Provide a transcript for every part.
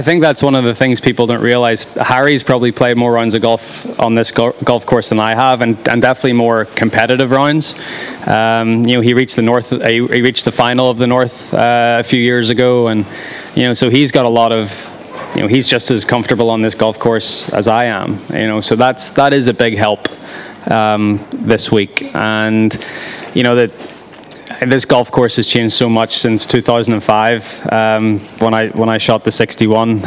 I think that's one of the things people don't realise. Harry's probably played more rounds of golf on this golf course than I have, and definitely more competitive rounds. He reached the North. He reached the final of the North a few years ago, and so he's got a lot of. He's just as comfortable on this golf course as I am. So that is a big help this week, and that. This golf course has changed so much since 2005 when I shot the 61.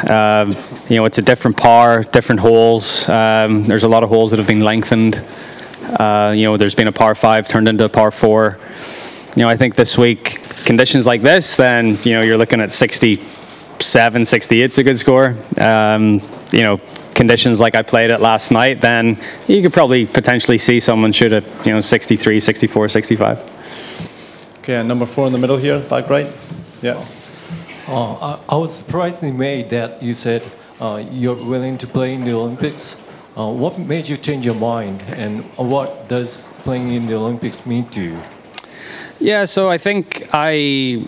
It's a different par, different holes. There's a lot of holes that have been lengthened. There's been a par 5 turned into a par 4. I think this week, conditions like this, then, you're looking at 67, 68's a good score. Conditions like I played it last night, then you could probably potentially see someone shoot at 63, 64, 65. Okay, number 4 in the middle here, back right. Yeah. I was surprisingly made that you said you're willing to play in the Olympics. What made you change your mind, and what does playing in the Olympics mean to you? Yeah, so I think I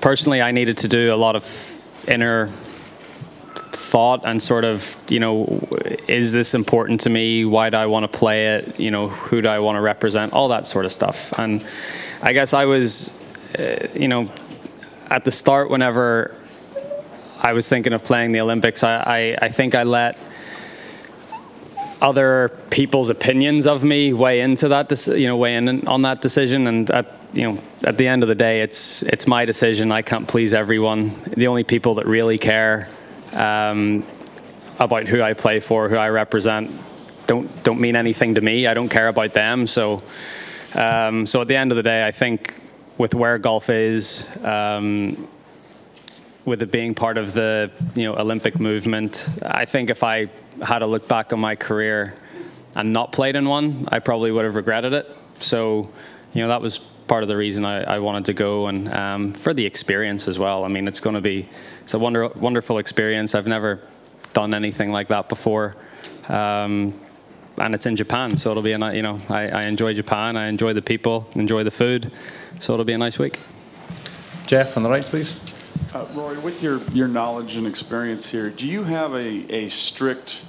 personally needed to do a lot of inner thought and sort of, is this important to me? Why do I want to play it? Who do I want to represent? All that sort of stuff. And I guess I was, at the start, whenever I was thinking of playing the Olympics, I think I let other people's opinions of me weigh in on that decision. And at the end of the day, it's my decision. I can't please everyone. The only people that really care about who I play for, who I represent, don't mean anything to me. I don't care about them. So at the end of the day, I think with where golf is, with it being part of the Olympic movement, I think if I had a look back on my career and not played in one, I probably would have regretted it. So that was part of the reason I wanted to go, and for the experience as well. I mean, it's a wonderful experience. I've never done anything like that before. And it's in Japan, so it'll be I enjoy Japan, I enjoy the people, enjoy the food, so it'll be a nice week. Jeff, on the right, please. Rory, with your knowledge and experience here, do you have a strict